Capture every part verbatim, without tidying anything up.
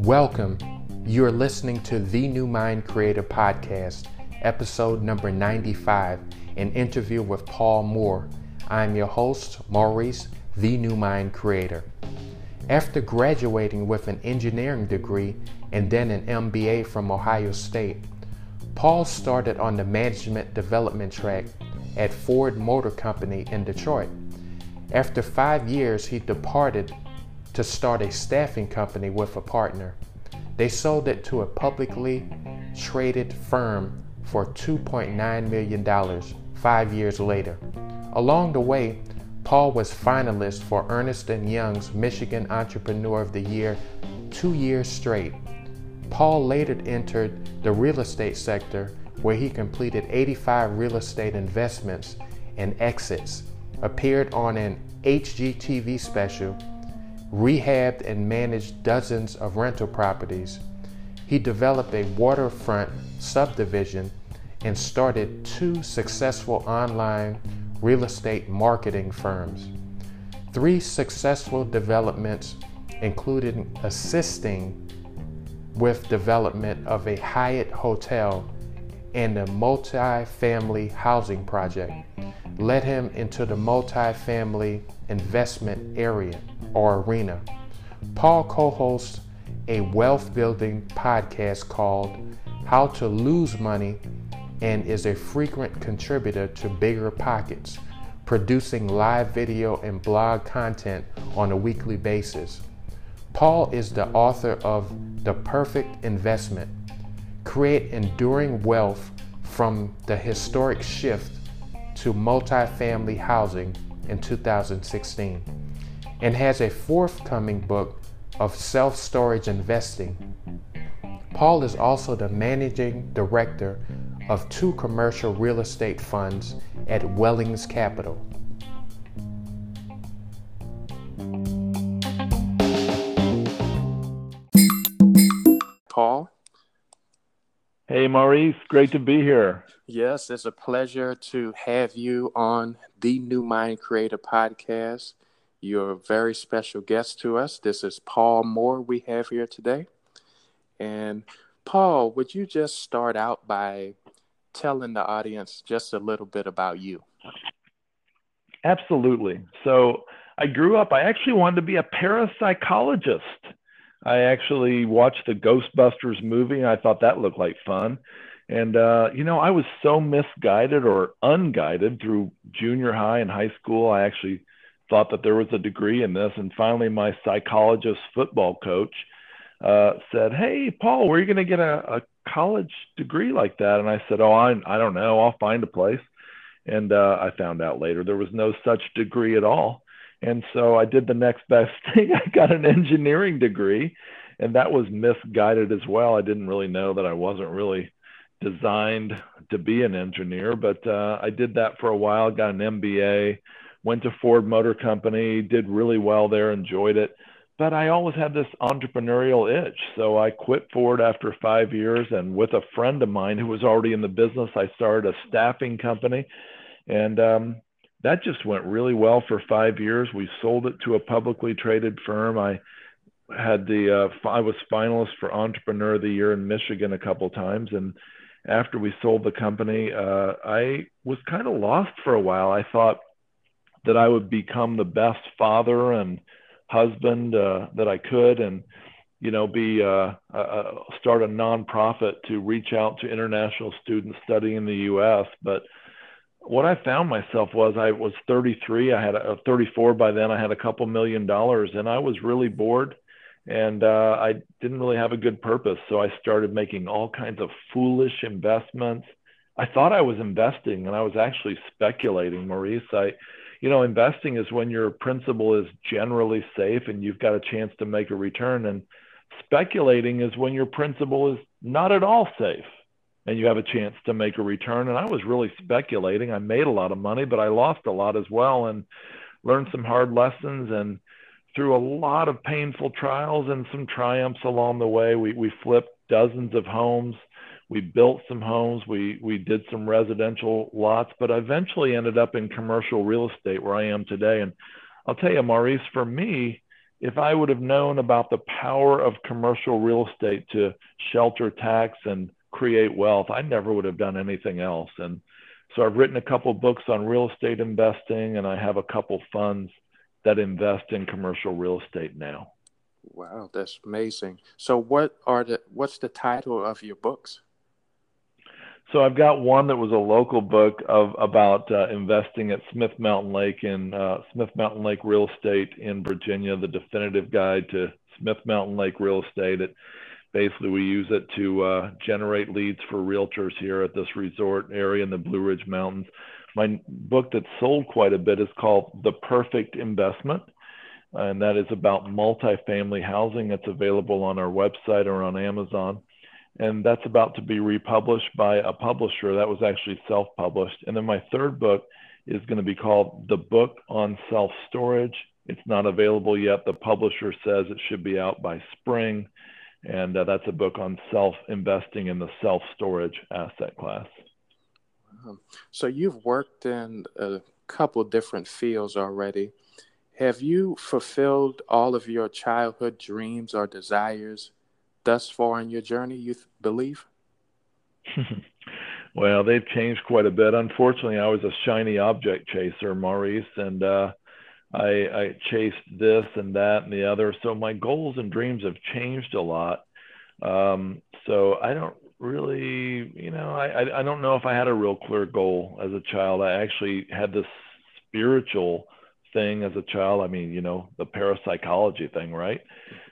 Welcome. You're listening to the New Mind Creator podcast, episode number ninety-five, an interview with Paul Moore. I'm your host, Maurice, the New Mind Creator. After graduating with an engineering degree and then an M B A from Ohio State, Paul started on the management development track at Ford Motor Company in Detroit. After five years, he departed to start a staffing company with a partner. They sold it to a publicly traded firm for two point nine million dollars five years later. Along the way, Paul was finalist for Ernst and Young's Michigan Entrepreneur of the Year two years straight. Paul later entered the real estate sector, where he completed eighty-five real estate investments and exits, appeared on an H G T V special, rehabbed and managed dozens of rental properties. He developed a waterfront subdivision and started two successful online real estate marketing firms. Three successful developments included assisting with development of a Hyatt Hotel and a multi-family housing project, led him into the multi-family investment area or arena. Paul co-hosts a wealth-building podcast called How to Lose Money and is a frequent contributor to BiggerPockets, producing live video and blog content on a weekly basis. Paul is the author of The Perfect Investment: Create Enduring Wealth from the Historic Shift to Multifamily Housing in two thousand sixteen, and has a forthcoming book of self-storage investing. Paul is also the managing director of two commercial real estate funds at Wellings Capital. Paul? Hey, Maurice, great to be here. Yes, it's a pleasure to have you on the New Mind Creator podcast. You're a very special guest to us. This is Paul Moore we have here today. And Paul, would you just start out by telling the audience just a little bit about you? Absolutely. So I grew up, I actually wanted to be a parapsychologist. I actually watched the Ghostbusters movie, and I thought that looked like fun. And, uh, you know, I was so misguided or unguided through junior high and high school. I actually thought that there was a degree in this. And finally, my psychologist football coach uh, said, "Hey, Paul, where are you going to get a, a college degree like that?" And I said, "Oh, I, I don't know. I'll find a place." And uh, I found out later there was no such degree at all. And so I did the next best thing. I got an engineering degree, and that was misguided as well. I didn't really know that I wasn't really designed to be an engineer, but uh, I did that for a while, got an M B A, went to Ford Motor Company, did really well there, enjoyed it. But I always had this entrepreneurial itch. So I quit Ford after five years, and with a friend of mine who was already in the business, I started a staffing company. And um that just went really well for five years. We sold it to a publicly traded firm. I had the uh, I was finalist for Entrepreneur of the Year in Michigan a couple times. And after we sold the company, uh, I was kind of lost for a while. I thought that I would become the best father and husband uh, that I could, and you know, be uh, uh, start a nonprofit to reach out to international students studying in the U S, but what I found myself was I was thirty-three. I had a, thirty-four by then. I had a couple million dollars, and I was really bored, and uh, I didn't really have a good purpose. So I started making all kinds of foolish investments. I thought I was investing, and I was actually speculating, Maurice. I, you know, investing is when your principal is generally safe and you've got a chance to make a return, and speculating is when your principal is not at all safe and you have a chance to make a return. And I was really speculating. I made a lot of money, but I lost a lot as well, and learned some hard lessons, and through a lot of painful trials and some triumphs along the way. We we flipped dozens of homes. We built some homes. We we did some residential lots, but I eventually ended up in commercial real estate where I am today. And I'll tell you, Maurice, for me, if I would have known about the power of commercial real estate to shelter tax and create wealth, I never would have done anything else. And so I've written a couple books on real estate investing, and I have a couple funds that invest in commercial real estate now. Wow, that's amazing. So what are the, what's the title of your books? So I've got one that was a local book of about uh, investing at Smith Mountain Lake in uh, Smith Mountain Lake real estate in Virginia, the definitive guide to Smith Mountain Lake real estate. It, basically, we use it to uh, generate leads for realtors here at this resort area in the Blue Ridge Mountains. My book that sold quite a bit is called The Perfect Investment, and that is about multifamily housing. It's available on our website or on Amazon. And that's about to be republished by a publisher that was actually self-published. And then my third book is going to be called The Book on Self-Storage. It's not available yet. The publisher says it should be out by spring. And uh, that's a book on self-investing in the self-storage asset class. Wow. So you've worked in a couple different fields already. Have you fulfilled all of your childhood dreams or desires thus far in your journey, you th- believe? Well, they've changed quite a bit. Unfortunately, I was a shiny object chaser, Maurice, and uh, I, I chased this and that and the other. So my goals and dreams have changed a lot. Um, so I don't really, you know, I, I, I don't know if I had a real clear goal as a child. I actually had this spiritual thing as a child. I mean, you know, the parapsychology thing, right?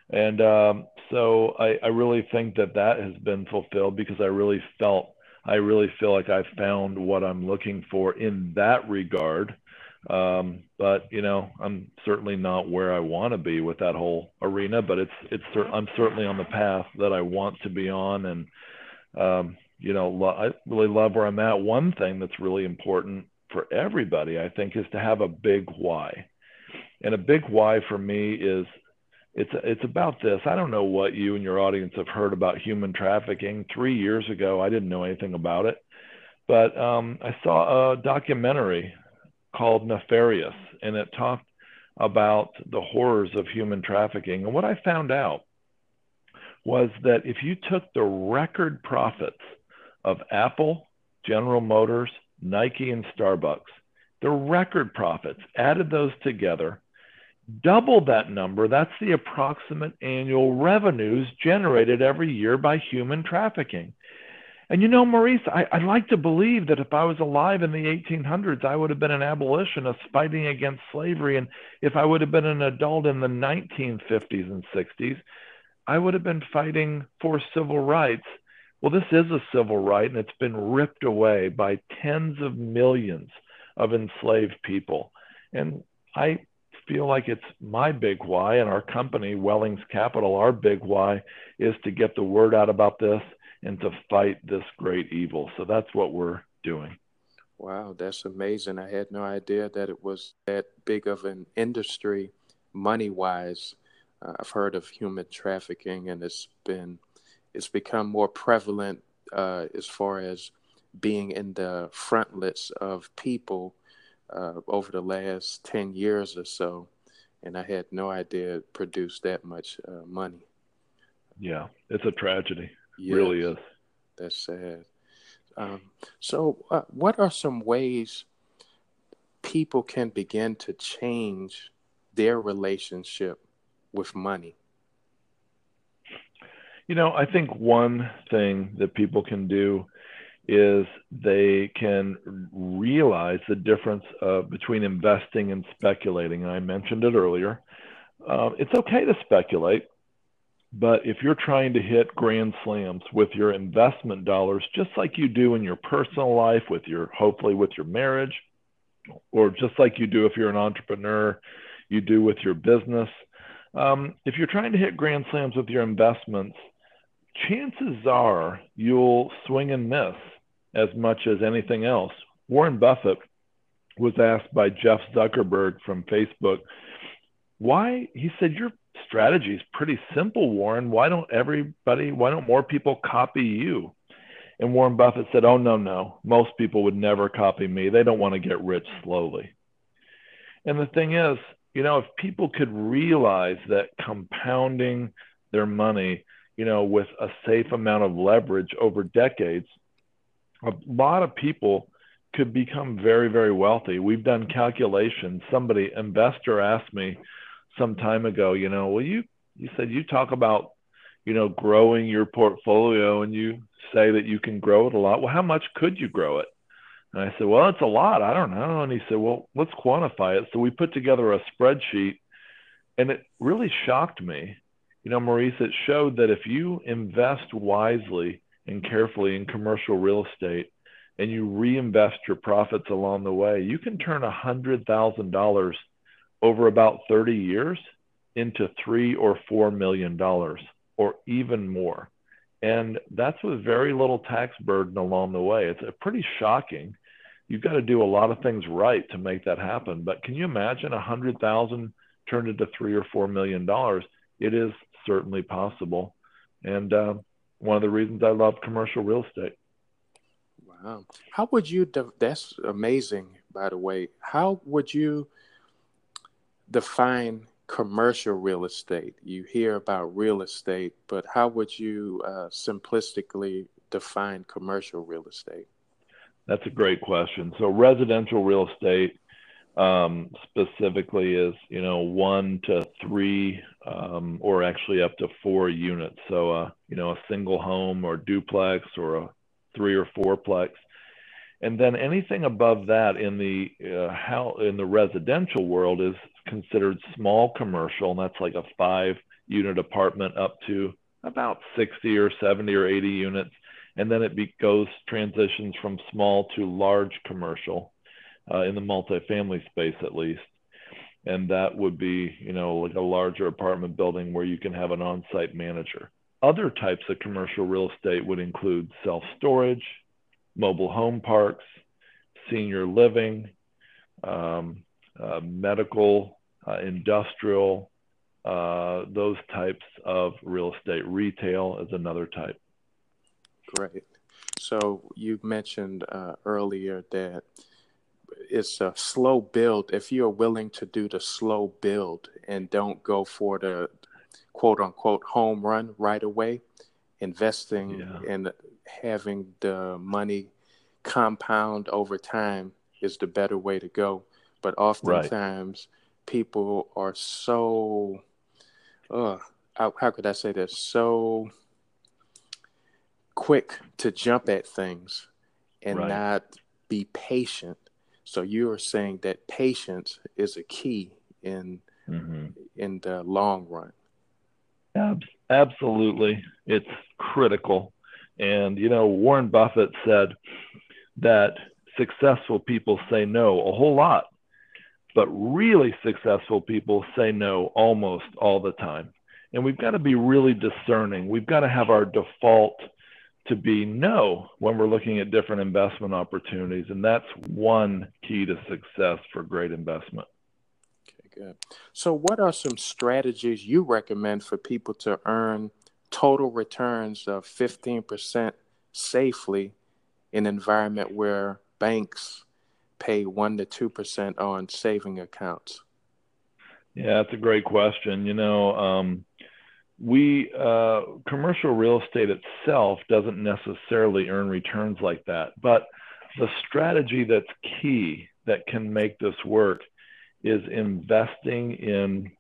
And um, so I, I really think that that has been fulfilled because I really felt, I really feel like I found what I'm looking for in that regard. Um, but, you know, I'm certainly not where I want to be with that whole arena, but it's, it's, I'm certainly on the path that I want to be on. And, um, you know, lo- I really love where I'm at. One thing that's really important for everybody, I think, is to have a big why. And a big why for me is, It's it's about this. I don't know what you and your audience have heard about human trafficking. Three years ago, I didn't know anything about it. But um, I saw a documentary called Nefarious, and it talked about the horrors of human trafficking. And what I found out was that if you took the record profits of Apple, General Motors, Nike, and Starbucks, the record profits, added those together, double that number, that's the approximate annual revenues generated every year by human trafficking. And you know, Maurice, I, I'd like to believe that if I was alive in the eighteen hundreds, I would have been an abolitionist fighting against slavery. And if I would have been an adult in the nineteen fifties and sixties, I would have been fighting for civil rights. Well, this is a civil right, and it's been ripped away by tens of millions of enslaved people. And I feel like it's my big why, and our company, Wellings Capital, our big why is to get the word out about this and to fight this great evil. So that's what we're doing. Wow, that's amazing. I had no idea that it was that big of an industry, money-wise. Uh, I've heard of human trafficking, and it's been, it's become more prevalent uh, as far as being in the frontlets of people Uh, over the last ten years or so, and I had no idea it produced that much uh, money. Yeah, it's a tragedy. Yes, it really is. That's sad. Um, so uh, what are some ways people can begin to change their relationship with money? You know, I think one thing that people can do is they can realize the difference uh, between investing and speculating. And I mentioned it earlier. Uh, it's okay to speculate, but if you're trying to hit grand slams with your investment dollars, just like you do in your personal life, with your, hopefully with your marriage, or just like you do if you're an entrepreneur, you do with your business. Um, if you're trying to hit grand slams with your investments, chances are you'll swing and miss as much as anything else. Warren Buffett was asked by Jeff Zuckerberg from Facebook, why, he said, your strategy is pretty simple, Warren. Why don't everybody, why don't more people copy you? And Warren Buffett said, oh, no, no, most people would never copy me. They don't want to get rich slowly. And the thing is, you know, if people could realize that compounding their money, you know, with a safe amount of leverage over decades, a lot of people could become very, very wealthy. We've done calculations. Somebody, investor asked me some time ago, you know, well, you, you said you talk about, you know, growing your portfolio and you say that you can grow it a lot. Well, how much could you grow it? And I said, well, it's a lot. I don't know. And he said, well, let's quantify it. So we put together a spreadsheet, and it really shocked me. You know, Maurice, it showed that if you invest wisely and carefully in commercial real estate and you reinvest your profits along the way, you can turn one hundred thousand dollars over about thirty years into three or four million dollars or even more. And that's with very little tax burden along the way. It's a pretty shocking. You've got to do a lot of things right to make that happen. But can you imagine one hundred thousand dollars turned into three or four million dollars? It is certainly possible. And uh, one of the reasons I love commercial real estate. Wow. How would you, de- that's amazing, by the way. How would you define commercial real estate? You hear about real estate, but how would you uh, simplistically define commercial real estate? That's a great question. So residential real estate Um, specifically is, you know, one to three um, or actually up to four units. So, uh, you know, a single home or duplex or a three or fourplex. And then anything above that in the uh, how in the residential world is considered small commercial. And that's like a five unit apartment up to about sixty or seventy or eighty units. And then it goes transitions from small to large commercial. Uh, in the multifamily space, at least. And that would be, you know, like a larger apartment building where you can have an on-site manager. Other types of commercial real estate would include self-storage, mobile home parks, senior living, um, uh, medical, uh, industrial, uh, those types of real estate. Retail is another type. Great. So you mentioned uh, earlier that it's a slow build. If you're willing to do the slow build and don't go for the quote unquote home run right away, investing yeah. and having the money compound over time is the better way to go. But oftentimes right. people are so, uh, how, how could I say this? So quick to jump at things and right. not be patient. So you are saying that patience is a key in mm-hmm. in the long run. Ab- absolutely. It's critical. And, you know, Warren Buffett said that successful people say no a whole lot, but really successful people say no almost all the time. And we've got to be really discerning. We've got to have our default to be no when we're looking at different investment opportunities. And that's one key to success for great investment. Okay, good. So what are some strategies you recommend for people to earn total returns of fifteen percent safely in an environment where banks pay one to two percent on saving accounts? Yeah, that's a great question. You know, um, We uh, commercial real estate itself doesn't necessarily earn returns like that. But the strategy that's key that can make this work is investing in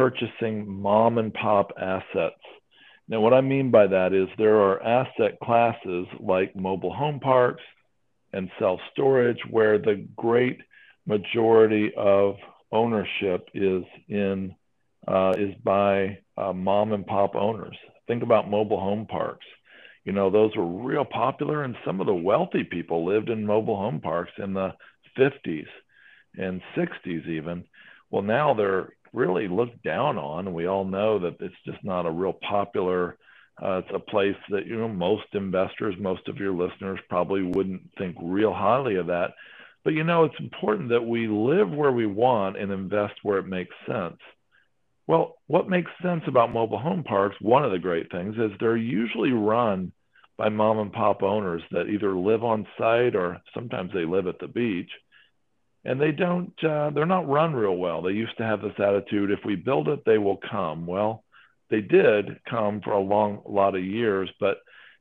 purchasing mom and pop assets. Now, what I mean by that is there are asset classes like mobile home parks and self-storage where the great majority of ownership is in Uh, is by uh, mom and pop owners. Think about mobile home parks. You know, those were real popular, and some of the wealthy people lived in mobile home parks in the fifties and sixties even. Well, now they're really looked down on, and we all know that it's just not a real popular, uh, it's a place that, you know, most investors, most of your listeners probably wouldn't think real highly of that. But, you know, it's important that we live where we want and invest where it makes sense. Well, what makes sense about mobile home parks, one of the great things is they're usually run by mom and pop owners that either live on site or sometimes they live at the beach. And they don't, uh, they're not run real well. They used to have this attitude, if we build it, they will come. Well, they did come for a long lot of years, but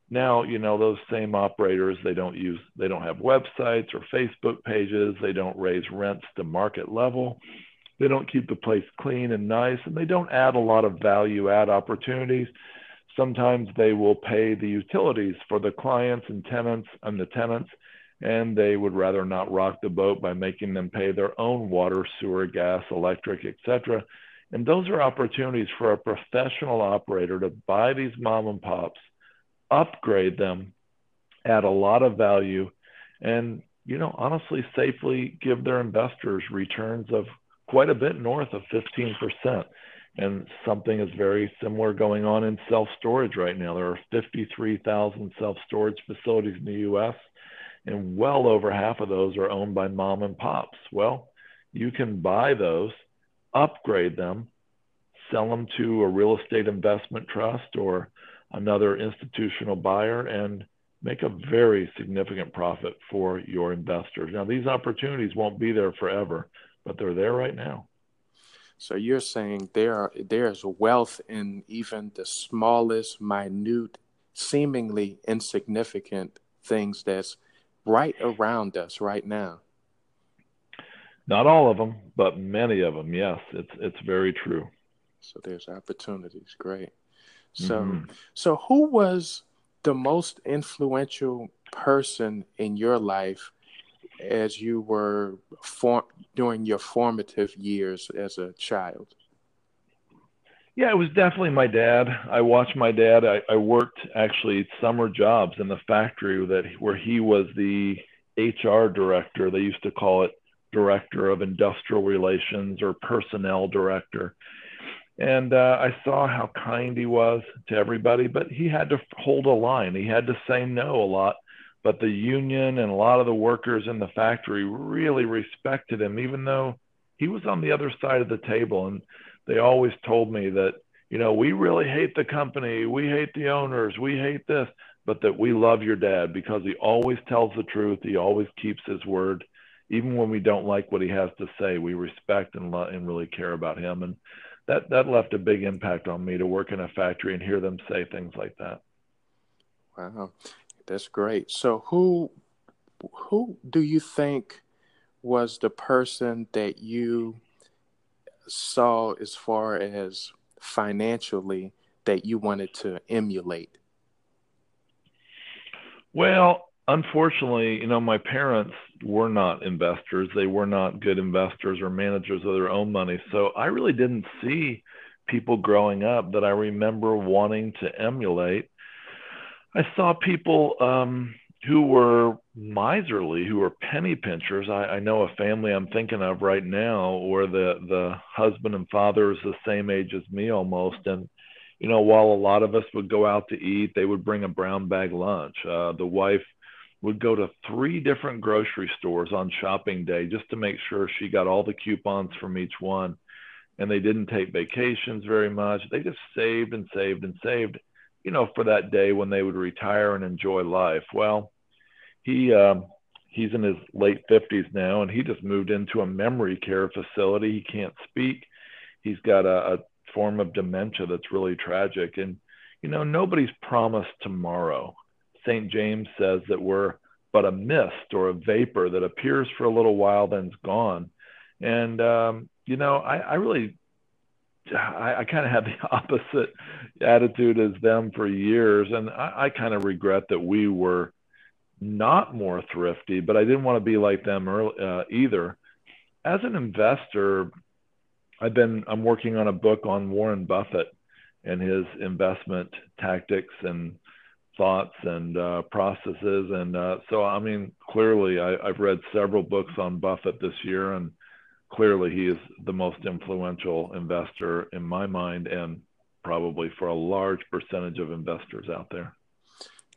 now, you know, those same operators, they don't use, they don't have websites or Facebook pages. They don't raise rents to market level. They don't keep the place clean and nice, and they don't add a lot of value add opportunities. Sometimes they will pay the utilities for the clients and tenants and the tenants, and they would rather not rock the boat by making them pay their own water, sewer, gas, electric, et cetera. And those are opportunities for a professional operator to buy these mom and pops, upgrade them, add a lot of value, and, you know, honestly, safely give their investors returns of quite a bit north of fifteen percent. And something is very similar going on in self-storage right now. There are fifty-three thousand self-storage facilities in the U S, and well over half of those are owned by mom and pops. Well, you can buy those, upgrade them, sell them to a real estate investment trust or another institutional buyer, and make a very significant profit for your investors. Now, these opportunities won't be there forever, but they're there right now. So you're saying there there's wealth in even the smallest, minute, seemingly insignificant things that's right around us right now. Not all of them, but many of them. Yes, it's it's very true. So there's opportunities. Great. So mm-hmm. so who was the most influential person in your life as you were form- during your formative years as a child? Yeah, it was definitely my dad. I watched my dad. I, I worked actually summer jobs in the factory that where he was the H R director. They used to call it director of industrial relations or personnel director. And uh, I saw how kind he was to everybody, but he had to hold a line. He had to say no a lot. But the union and a lot of the workers in the factory really respected him, even though he was on the other side of the table. And they always told me that, you know, we really hate the company, we hate the owners, we hate this, but that we love your dad because he always tells the truth. He always keeps his word. Even when we don't like what he has to say, we respect and lo- and really care about him. And that, that left a big impact on me to work in a factory and hear them say things like that. Wow. That's great. So who who do you think was the person that you saw as far as financially that you wanted to emulate? Well, unfortunately, you know, my parents were not investors. They were not good investors or managers of their own money. So I really didn't see people growing up that I remember wanting to emulate. I saw people um, who were miserly, who were penny pinchers. I, I know a family I'm thinking of right now where the, the husband and father is the same age as me almost. And, you know, while a lot of us would go out to eat, they would bring a brown bag lunch. Uh, the wife would go to three different grocery stores on shopping day just to make sure she got all the coupons from each one. And they didn't take vacations very much. They just saved and saved and saved, you know, for that day when they would retire and enjoy life. Well, he um, he's in his late fifties now, and he just moved into a memory care facility. He can't speak. He's got a, a form of dementia that's really tragic. And, you know, nobody's promised tomorrow. Saint James says that we're but a mist or a vapor that appears for a little while, then's gone. And, um, you know, I, I really... I, I kind of had the opposite attitude as them for years. And I, I kind of regret that we were not more thrifty, but I didn't want to be like them early, uh, either. As an investor, I've been, I'm working on a book on Warren Buffett and his investment tactics and thoughts and uh, processes. And uh, so, I mean, clearly I, I've read several books on Buffett this year, and clearly, he is the most influential investor in my mind, and probably for a large percentage of investors out there.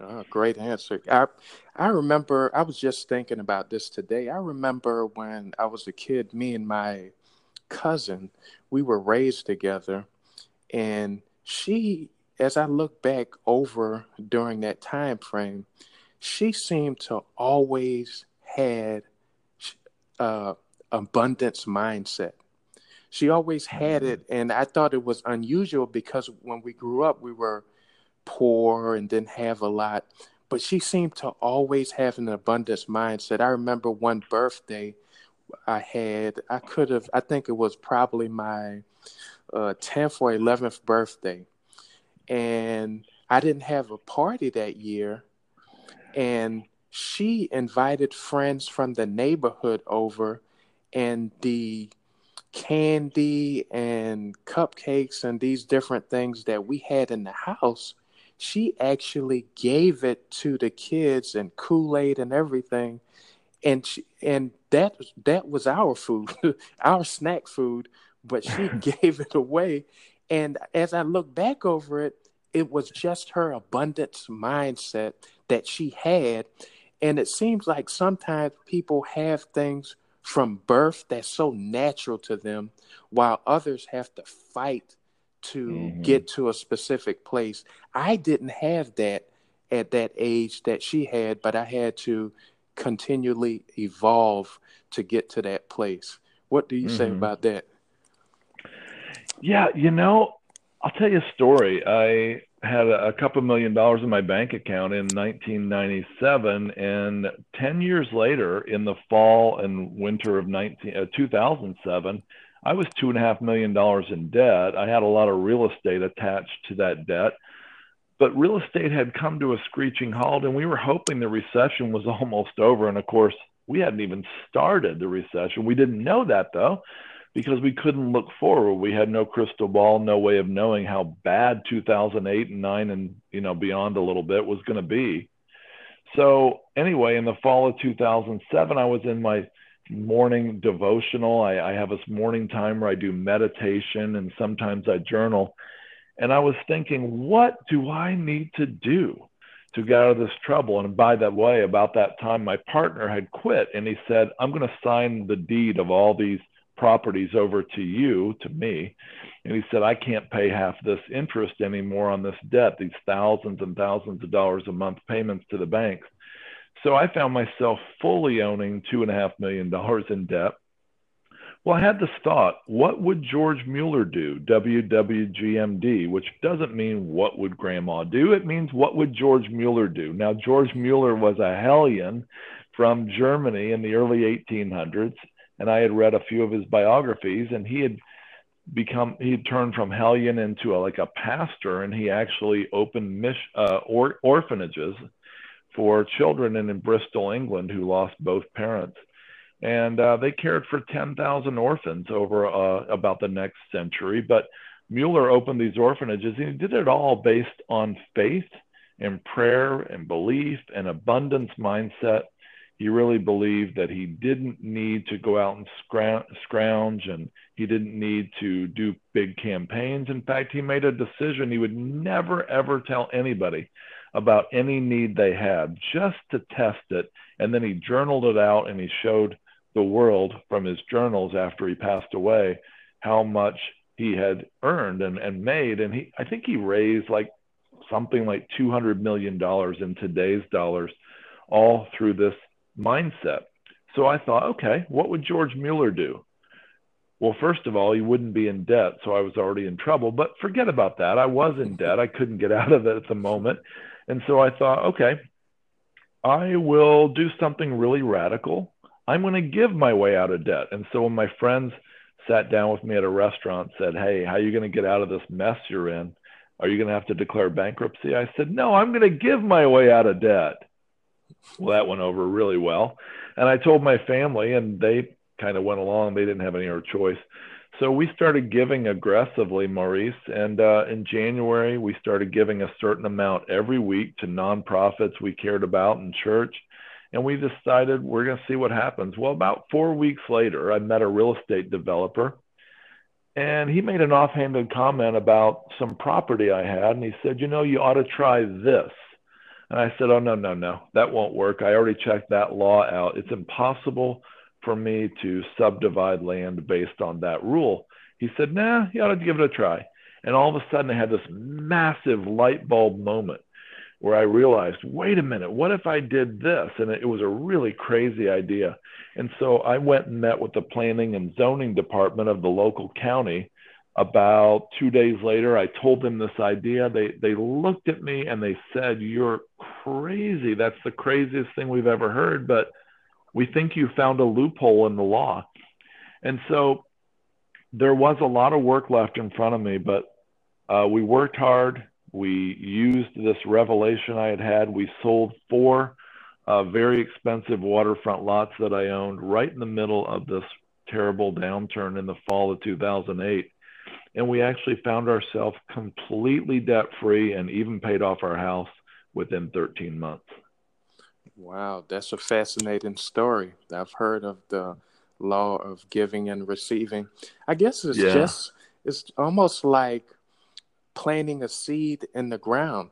Oh, great answer. I I remember, I was just thinking about this today. I remember when I was a kid, me and my cousin, we were raised together. And she, as I look back over during that time frame, she seemed to always had... Uh, abundance mindset. She always had it, and I thought it was unusual because when we grew up, we were poor and didn't have a lot, but she seemed to always have an abundance mindset. I remember one birthday I had, I could have, I think it was probably my uh, tenth or eleventh birthday, and I didn't have a party that year, and she invited friends from the neighborhood over, and the candy and cupcakes and these different things that we had in the house, she actually gave it to the kids and Kool-Aid and everything. And she, and that that was our food, our snack food, but she gave it away. And as I look back over it, it was just her abundance mindset that she had. And it seems like sometimes people have things from birth that's so natural to them, while others have to fight to mm-hmm. get to a specific place. I didn't have that at that age that she had, but I had to continually evolve to get to that place. What do you mm-hmm. say about that? Yeah, you know, I'll tell you a story. I had a couple million dollars in my bank account in nineteen ninety-seven, and ten years later, in the fall and winter of nineteen, uh, two thousand seven, I was two and a half million dollars in debt. I had a lot of real estate attached to that debt, but real estate had come to a screeching halt, and we were hoping the recession was almost over. And of course, we hadn't even started the recession. We didn't know that, though, because we couldn't look forward. We had no crystal ball, no way of knowing how bad two thousand eight and nine and, you know, beyond a little bit was going to be. So anyway, in the fall of two thousand seven, I was in my morning devotional. I, I have this morning time where I do meditation, and sometimes I journal. And I was thinking, what do I need to do to get out of this trouble? And by the way, about that time, my partner had quit, and he said, I'm going to sign the deed of all these properties over to you, to me. And he said, I can't pay half this interest anymore on this debt, these thousands and thousands of dollars a month payments to the banks. So I found myself fully owning two and a half million dollars in debt. Well, I had this thought, what would George Mueller do? W W G M D, which doesn't mean what would grandma do. It means what would George Mueller do? Now, George Mueller was a hellion from Germany in the early eighteen hundreds. And I had read a few of his biographies, and he had become, he had turned from hellion into a, like a pastor, and he actually opened mis- uh, or, orphanages for children in, in Bristol, England, who lost both parents. And uh, they cared for ten thousand orphans over uh, about the next century. But Mueller opened these orphanages, and he did it all based on faith and prayer and belief and abundance mindset. He really believed that he didn't need to go out and scrounge, and he didn't need to do big campaigns. In fact, he made a decision he would never, ever tell anybody about any need they had, just to test it. And then he journaled it out, and he showed the world from his journals after he passed away how much he had earned and, and made. And he, I think he raised like something like two hundred million dollars in today's dollars, all through this mindset. So I thought, okay, what would George Mueller do? Well, first of all, he wouldn't be in debt, so I was already in trouble. But forget about that. I was in debt. I couldn't get out of it at the moment. And so I thought, okay, I will do something really radical. I'm going to give my way out of debt. And so when my friends sat down with me at a restaurant and said, hey, how are you going to get out of this mess you're in? Are you going to have to declare bankruptcy? I said, no, I'm going to give my way out of debt. Well, that went over really well. And I told my family, and they kind of went along. They didn't have any other choice. So we started giving aggressively, Maurice. And uh, in January, we started giving a certain amount every week to nonprofits we cared about and church. And we decided we're going to see what happens. Well, about four weeks later, I met a real estate developer. And he made an offhanded comment about some property I had. And he said, you know, you ought to try this. And I said, oh, no, no, no, that won't work. I already checked that law out. It's impossible for me to subdivide land based on that rule. He said, nah, you ought to give it a try. And all of a sudden I had this massive light bulb moment where I realized, wait a minute, what if I did this? And it was a really crazy idea. And so I went and met with the planning and zoning department of the local county. About two days later, I told them this idea. They, they looked at me and they said, you're crazy. That's the craziest thing we've ever heard, but we think you found a loophole in the law. And so there was a lot of work left in front of me, but uh, we worked hard. We used this revelation I had had. We sold four uh, very expensive waterfront lots that I owned right in the middle of this terrible downturn in the fall of two thousand eight. And we actually found ourselves completely debt-free and even paid off our house within thirteen months. Wow, that's a fascinating story. I've heard of the law of giving and receiving. I guess it's yeah. just, it's almost like planting a seed in the ground.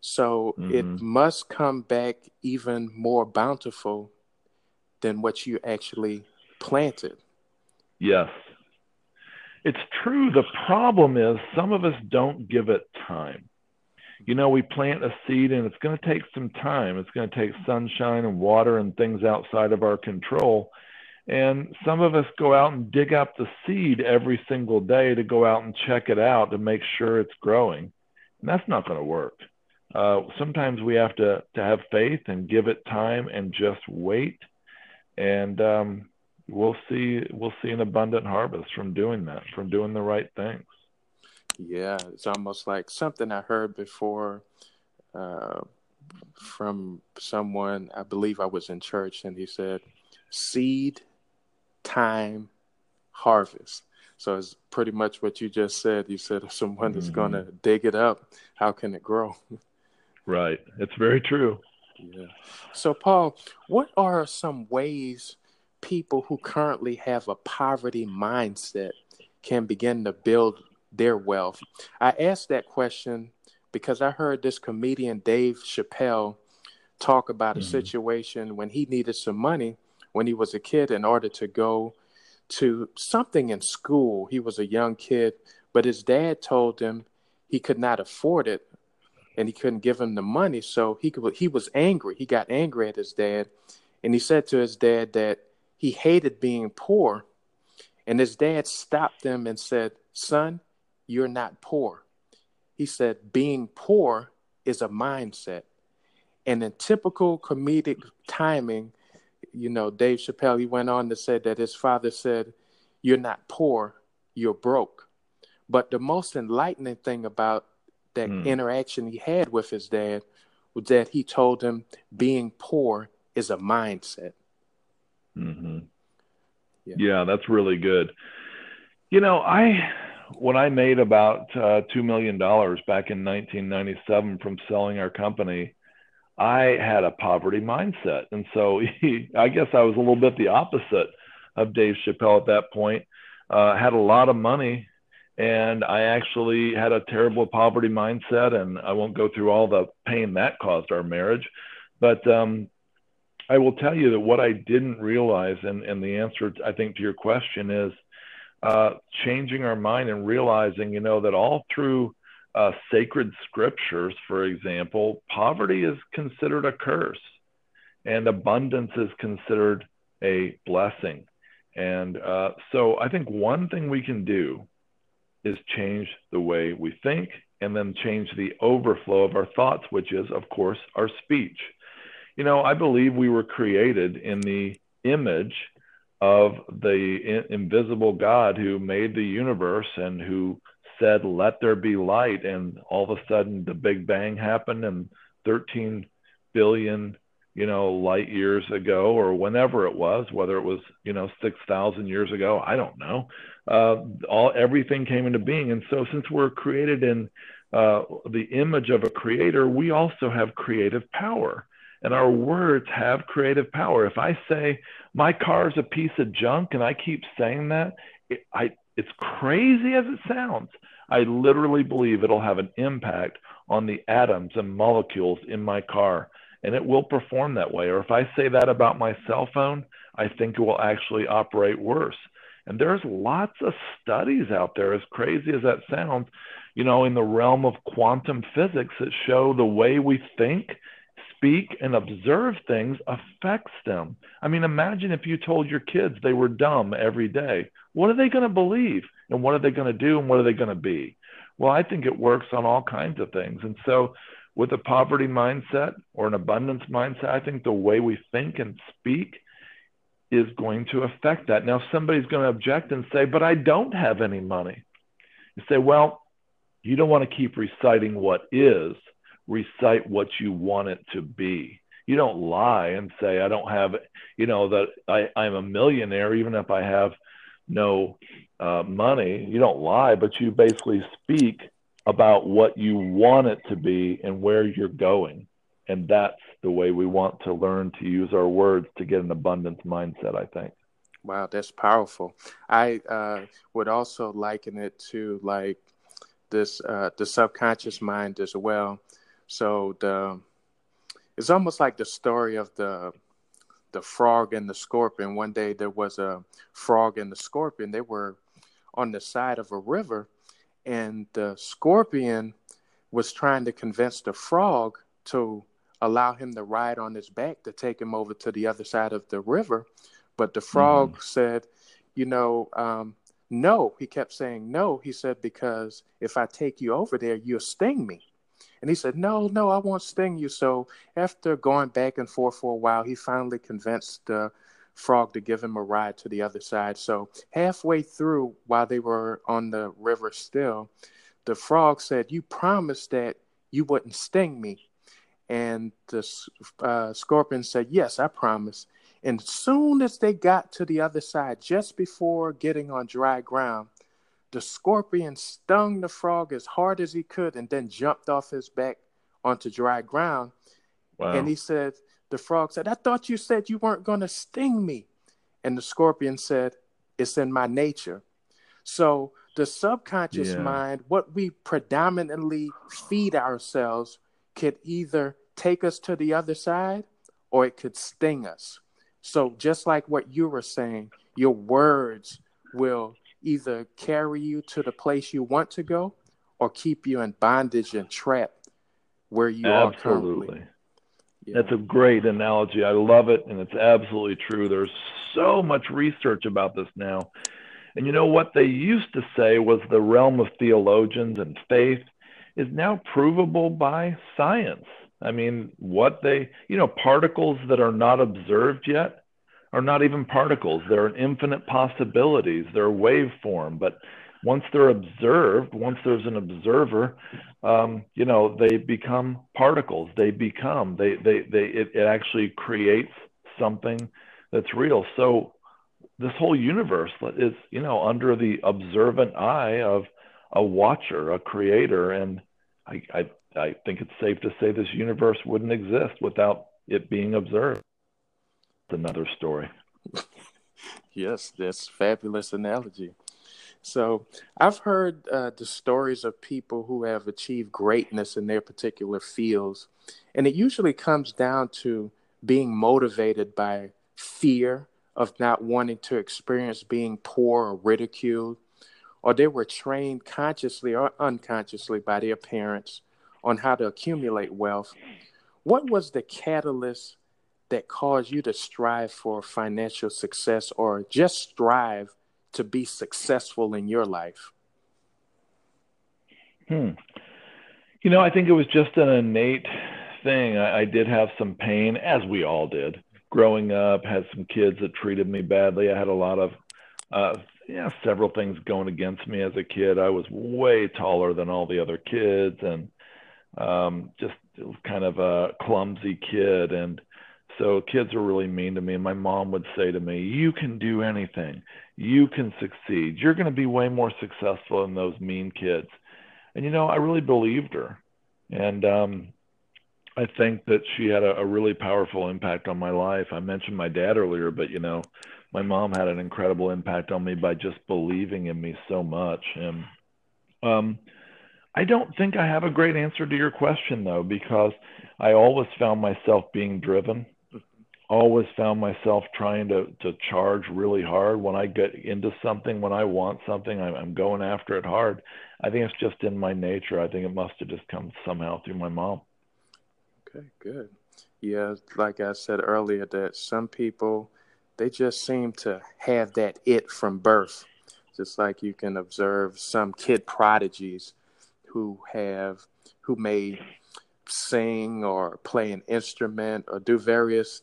So mm-hmm. it must come back even more bountiful than what you actually planted. Yes. It's true. The problem is some of us don't give it time. You know, we plant a seed and it's going to take some time. It's going to take sunshine and water and things outside of our control. And some of us go out and dig up the seed every single day to go out and check it out to make sure it's growing. And that's not going to work. Uh, sometimes we have to, to have faith and give it time and just wait. And, um, We'll see we'll see an abundant harvest from doing that, from doing the right things. Yeah, it's almost like something I heard before uh, from someone, I believe I was in church, and he said, seed, time, harvest. So it's pretty much what you just said. You said if someone mm-hmm. is going to dig it up, how can it grow? Right. It's very true. Yeah. So, Paul, what are some ways people who currently have a poverty mindset can begin to build their wealth? I asked that question because I heard this comedian Dave Chappelle talk about mm-hmm. a situation when he needed some money when he was a kid in order to go to something in school. He was a young kid, but his dad told him he could not afford it and he couldn't give him the money. So he could, he was angry. He got angry at his dad, and he said to his dad that he hated being poor, and his dad stopped him and said, son, you're not poor. He said, being poor is a mindset. And in typical comedic timing, you know, Dave Chappelle, he went on to say that his father said, you're not poor, you're broke. But the most enlightening thing about that mm. interaction he had with his dad was that he told him being poor is a mindset. Mm-hmm. Yeah. yeah, that's really good. You know, I when I made about uh, two million dollars back in nineteen ninety-seven from selling our company, I had a poverty mindset, and so he, I guess I was a little bit the opposite of Dave Chappelle at that point. Uh, had a lot of money, and I actually had a terrible poverty mindset, and I won't go through all the pain that caused our marriage, but. Um, I will tell you that what I didn't realize, and, and the answer, I think, to your question is uh, changing our mind and realizing, you know, that all through uh, sacred scriptures, for example, poverty is considered a curse and abundance is considered a blessing. And uh, so I think one thing we can do is change the way we think and then change the overflow of our thoughts, which is, of course, our speech. You know, I believe we were created in the image of the in- invisible God who made the universe and who said, let there be light. And all of a sudden the Big Bang happened and thirteen billion, you know, light years ago, or whenever it was, whether it was, you know, six thousand years ago, I don't know. Uh, all everything came into being. And so since we're created in uh, the image of a creator, we also have creative power. And our words have creative power. If I say, my car's a piece of junk, and I keep saying that, it, I, it's crazy as it sounds. I literally believe it'll have an impact on the atoms and molecules in my car, and it will perform that way. Or if I say that about my cell phone, I think it will actually operate worse. And there's lots of studies out there, as crazy as that sounds, you know, in the realm of quantum physics that show the way we think, speak, and observe things affects them. I mean, imagine if you told your kids they were dumb every day. What are they going to believe? And what are they going to do? And what are they going to be? Well, I think it works on all kinds of things. And so with a poverty mindset or an abundance mindset, I think the way we think and speak is going to affect that. Now, somebody's going to object and say, but I don't have any money. You say, well, you don't want to keep reciting what is. Recite what you want it to be. You don't lie and say, I don't have, you know, that I, I'm a millionaire, even if I have no uh, money. You don't lie, but you basically speak about what you want it to be and where you're going. And that's the way we want to learn to use our words to get an abundance mindset, I think. Wow, that's powerful. I uh, would also liken it to like this, uh, the subconscious mind as well. So the it's almost like the story of the the frog and the scorpion. One day there was a frog and the scorpion. They were on the side of a river, and the scorpion was trying to convince the frog to allow him to ride on his back to take him over to the other side of the river. But the frog mm. said, you know, um, no. He kept saying no. He said, because if I take you over there, you'll sting me. And he said, no, no, I won't sting you. So after going back and forth for a while, he finally convinced the frog to give him a ride to the other side. So halfway through, while they were on the river still, the frog said, you promised that you wouldn't sting me. And the uh, scorpion said, yes, I promise. And soon as they got to the other side, just before getting on dry ground, the scorpion stung the frog as hard as he could and then jumped off his back onto dry ground. Wow. And he said, the frog said, I thought you said you weren't going to sting me. And the scorpion said, it's in my nature. So the subconscious yeah. mind, what we predominantly feed ourselves, could either take us to the other side or it could sting us. So just like what you were saying, your words will either carry you to the place you want to go or keep you in bondage and trapped where you absolutely. Are currently. Yeah. That's a great analogy. I love it. And it's absolutely true. There's so much research about this now. And you know what they used to say was the realm of theologians and faith is now provable by science. I mean, what they, you know, particles that are not observed yet are not even particles. They're an infinite possibilities. They're a waveform. But once they're observed, once there's an observer, um, you know, they become particles. They become, they, they, they, it, it actually creates something that's real. So this whole universe is, you know, under the observant eye of a watcher, a creator. And I, I, I think it's safe to say this universe wouldn't exist without it being observed. It's another story. Yes, that's fabulous analogy. So I've heard uh, the stories of people who have achieved greatness in their particular fields. And it usually comes down to being motivated by fear of not wanting to experience being poor or ridiculed, or they were trained consciously or unconsciously by their parents on how to accumulate wealth. What was the catalyst that caused you to strive for financial success or just strive to be successful in your life? Hmm. You know, I think it was just an innate thing. I, I did have some pain, as we all did, growing up, had some kids that treated me badly. I had a lot of uh, yeah, several things going against me as a kid. I was way taller than all the other kids and um, just kind of a clumsy kid. And so kids were really mean to me. And my mom would say to me, you can do anything. You can succeed. You're going to be way more successful than those mean kids. And, you know, I really believed her. And um, I think that she had a, a really powerful impact on my life. I mentioned my dad earlier, but, you know, my mom had an incredible impact on me by just believing in me so much. And um, I don't think I have a great answer to your question, though, because I always found myself being driven. always found myself trying to, to charge really hard. When I get into something, when I want something, I'm, I'm going after it hard. I think it's just in my nature. I think it must have just come somehow through my mom. Okay, good. Yeah, like I said earlier, that some people, they just seem to have that it from birth. Just like you can observe some kid prodigies who have, who may sing or play an instrument or do various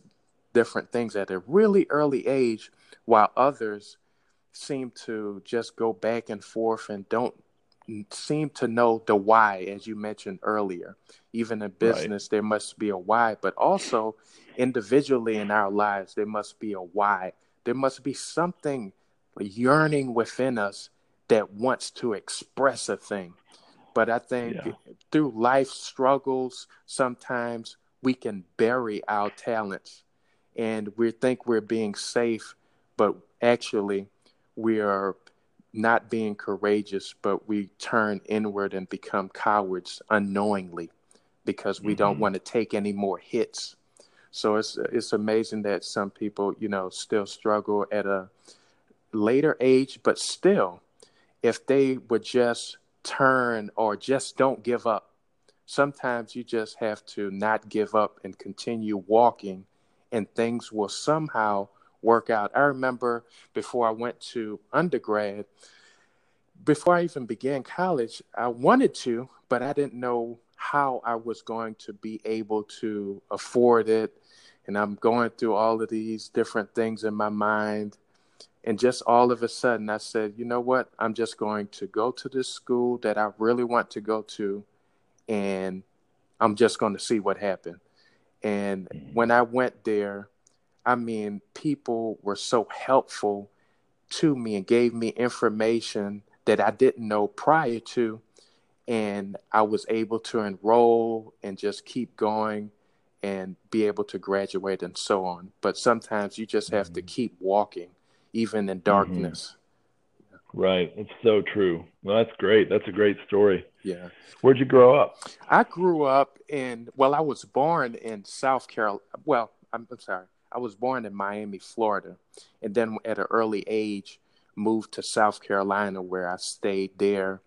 different things at a really early age, while others seem to just go back and forth and don't seem to know the why, as you mentioned earlier. Even in business, right, there must be a why, but also individually in our lives, there must be a why. There must be something yearning within us that wants to express a thing. But I think yeah. through life struggles, sometimes we can bury our talents and we think we're being safe, but actually we are not being courageous, but we turn inward and become cowards unknowingly because we mm-hmm. don't want to take any more hits. So it's it's amazing that some people, you know, still struggle at a later age, but still, if they would just turn or just don't give up. Sometimes you just have to not give up and continue walking, and things will somehow work out. I remember before I went to undergrad, before I even began college, I wanted to, but I didn't know how I was going to be able to afford it. And I'm going through all of these different things in my mind. And just all of a sudden, I said, you know what? I'm just going to go to this school that I really want to go to, and I'm just going to see what happened. And when I went there, I mean, people were so helpful to me and gave me information that I didn't know prior to, and I was able to enroll and just keep going and be able to graduate and so on. But sometimes you just have mm-hmm. to keep walking, even in darkness. Mm-hmm. Right. It's so true. Well, that's great. That's a great story. Yeah. Where'd you grow up? I grew up in, well, I was born in South Carolina. Well, I'm, I'm sorry. I was born in Miami, Florida. And then at an early age, moved to South Carolina, where I stayed there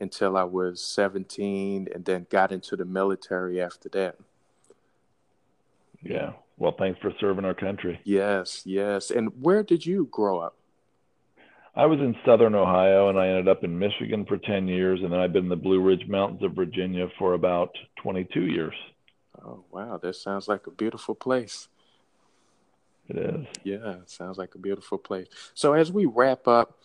until I was seventeen, and then got into the military after that. Yeah. Well, thanks for serving our country. Yes, yes. And where did you grow up? I was in southern Ohio, and I ended up in Michigan for ten years, and then I've been in the Blue Ridge Mountains of Virginia for about twenty-two years. Oh, wow. That sounds like a beautiful place. It is. Yeah, it sounds like a beautiful place. So as we wrap up,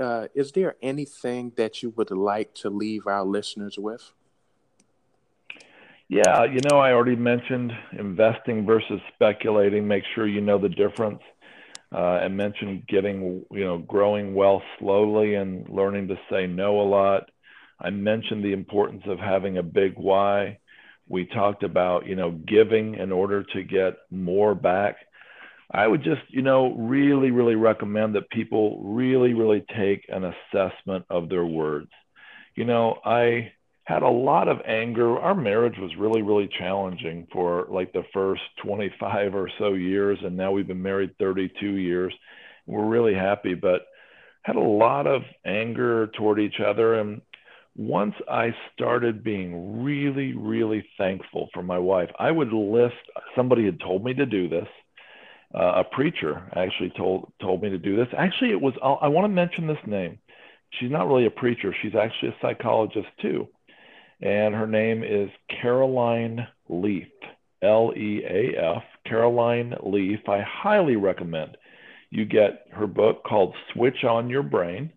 uh, is there anything that you would like to leave our listeners with? Yeah, you know, I already mentioned investing versus speculating. Make sure you know the difference. Uh, I mentioned getting, you know, growing wealth slowly and learning to say no a lot. I mentioned the importance of having a big why. We talked about, you know, giving in order to get more back. I would just, you know, really, really recommend that people really, really take an assessment of their words. You know, I had a lot of anger. Our marriage was really, really challenging for like the first twenty-five or so years. And now we've been married thirty-two years. We're really happy, but had a lot of anger toward each other. And once I started being really, really thankful for my wife, I would list, somebody had told me to do this. Uh, a preacher actually told told me to do this. Actually, it was, I'll, I want to mention this name. She's not really a preacher. She's actually a psychologist too. And her name is Caroline Leaf, L E A F, Caroline Leaf. I highly recommend you get her book called Switch on Your Brain.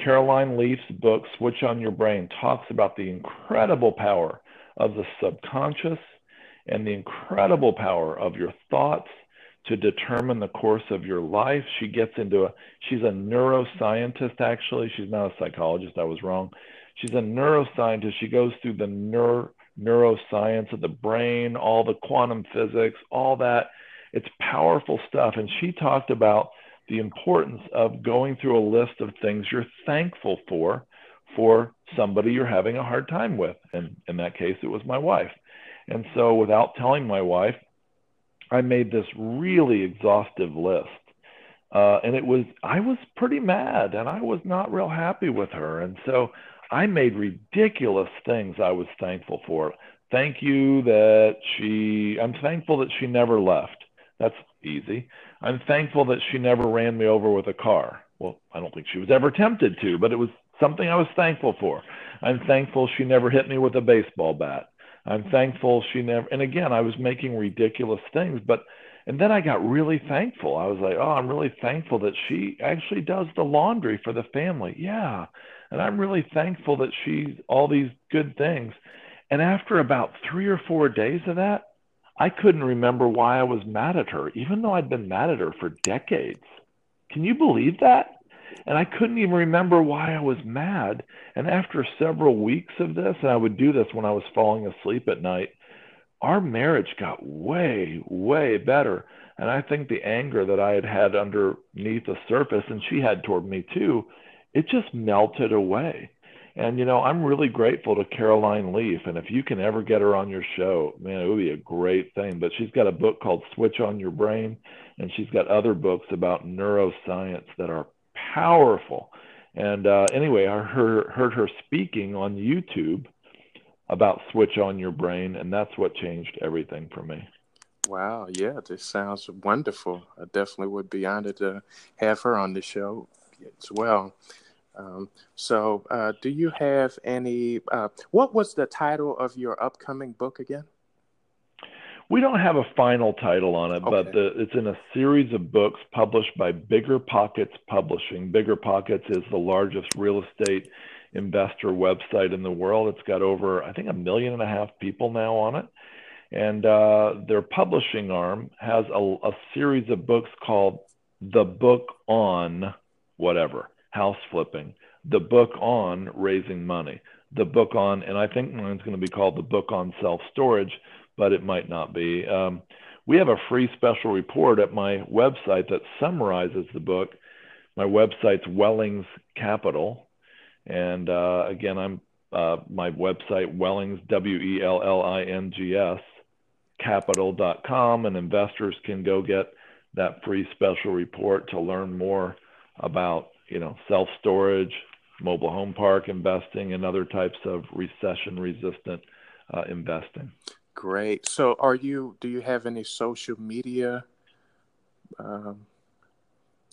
Caroline Leaf's book, Switch on Your Brain, talks about the incredible power of the subconscious and the incredible power of your thoughts to determine the course of your life. She gets into a, she's a neuroscientist, actually. She's not a psychologist. I was wrong. She's a neuroscientist. She goes through the neuro, neuroscience of the brain, all the quantum physics, all that. It's powerful stuff. And she talked about the importance of going through a list of things you're thankful for, for somebody you're having a hard time with. And in that case, it was my wife. And so without telling my wife, I made this really exhaustive list. Uh, and it was, I was pretty mad and I was not real happy with her. And so I made ridiculous things I was thankful for. Thank you that she, I'm thankful that she never left. That's easy. I'm thankful that she never ran me over with a car. Well, I don't think she was ever tempted to, but it was something I was thankful for. I'm thankful she never hit me with a baseball bat. I'm thankful she never, and again, I was making ridiculous things, but and then I got really thankful. I was like, oh, I'm really thankful that she actually does the laundry for the family. Yeah. And I'm really thankful that she's all these good things. And after about three or four days of that, I couldn't remember why I was mad at her, even though I'd been mad at her for decades. Can you believe that? And I couldn't even remember why I was mad. And after several weeks of this, and I would do this when I was falling asleep at night, our marriage got way, way better. And I think the anger that I had had underneath the surface, and she had toward me too, it just melted away. And, you know, I'm really grateful to Caroline Leaf. And if you can ever get her on your show, man, it would be a great thing. But she's got a book called Switch on Your Brain. And she's got other books about neuroscience that are powerful. And uh, anyway, I heard, heard her speaking on YouTube about Switch on Your Brain, and that's what changed everything for me. Wow, yeah, this sounds wonderful. I definitely would be honored to have her on the show as well. Um, so uh, do you have any, uh, what was the title of your upcoming book again? We don't have a final title on it, okay. but the, it's in a series of books published by BiggerPockets Publishing. BiggerPockets is the largest real estate investor website in the world. It's got over, I think, a million and a half people now on it. And uh, their publishing arm has a, a series of books called The Book on Whatever, House Flipping, The Book on Raising Money, The Book on, and I think mine's going to be called The Book on Self-Storage, but it might not be. Um, we have a free special report at my website that summarizes the book. My website's Wellings Capital. And uh, again, I'm uh, my website, Wellings, W E L L I N G S, capital dot com, and investors can go get that free special report to learn more about, you know, self-storage, mobile home park investing, and other types of recession-resistant uh, investing. Great. So are you, do you have any social media? Um,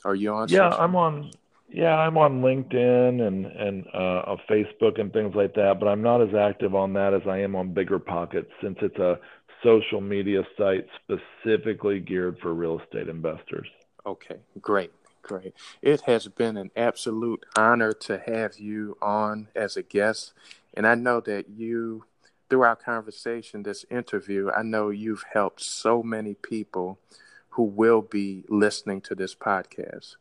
are you on social media? Yeah, I'm on. Yeah, I'm on LinkedIn and, and uh, Facebook and things like that, but I'm not as active on that as I am on BiggerPockets, since it's a social media site specifically geared for real estate investors. Okay, great, great. It has been an absolute honor to have you on as a guest, and I know that you, through our conversation, this interview, I know you've helped so many people who will be listening to this podcast.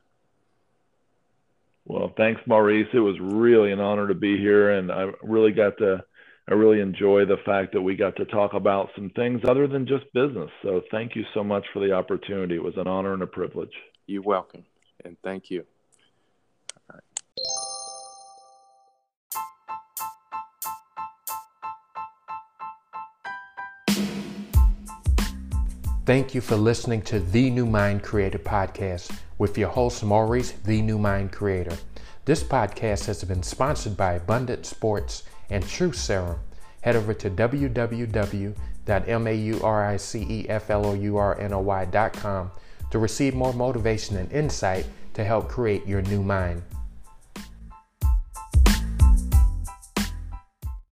Well, thanks, Maurice. It was really an honor to be here, and I really got to, I really enjoy the fact that we got to talk about some things other than just business. So thank you so much for the opportunity. It was an honor and a privilege. You're welcome, and thank you. All right. Thank you for listening to the New Mind Creator podcast with your host, Maurice, the New Mind Creator. This podcast has been sponsored by Abundant Sports and Truth Serum. Head over to w w w dot mauriceflournoy dot com to receive more motivation and insight to help create your new mind.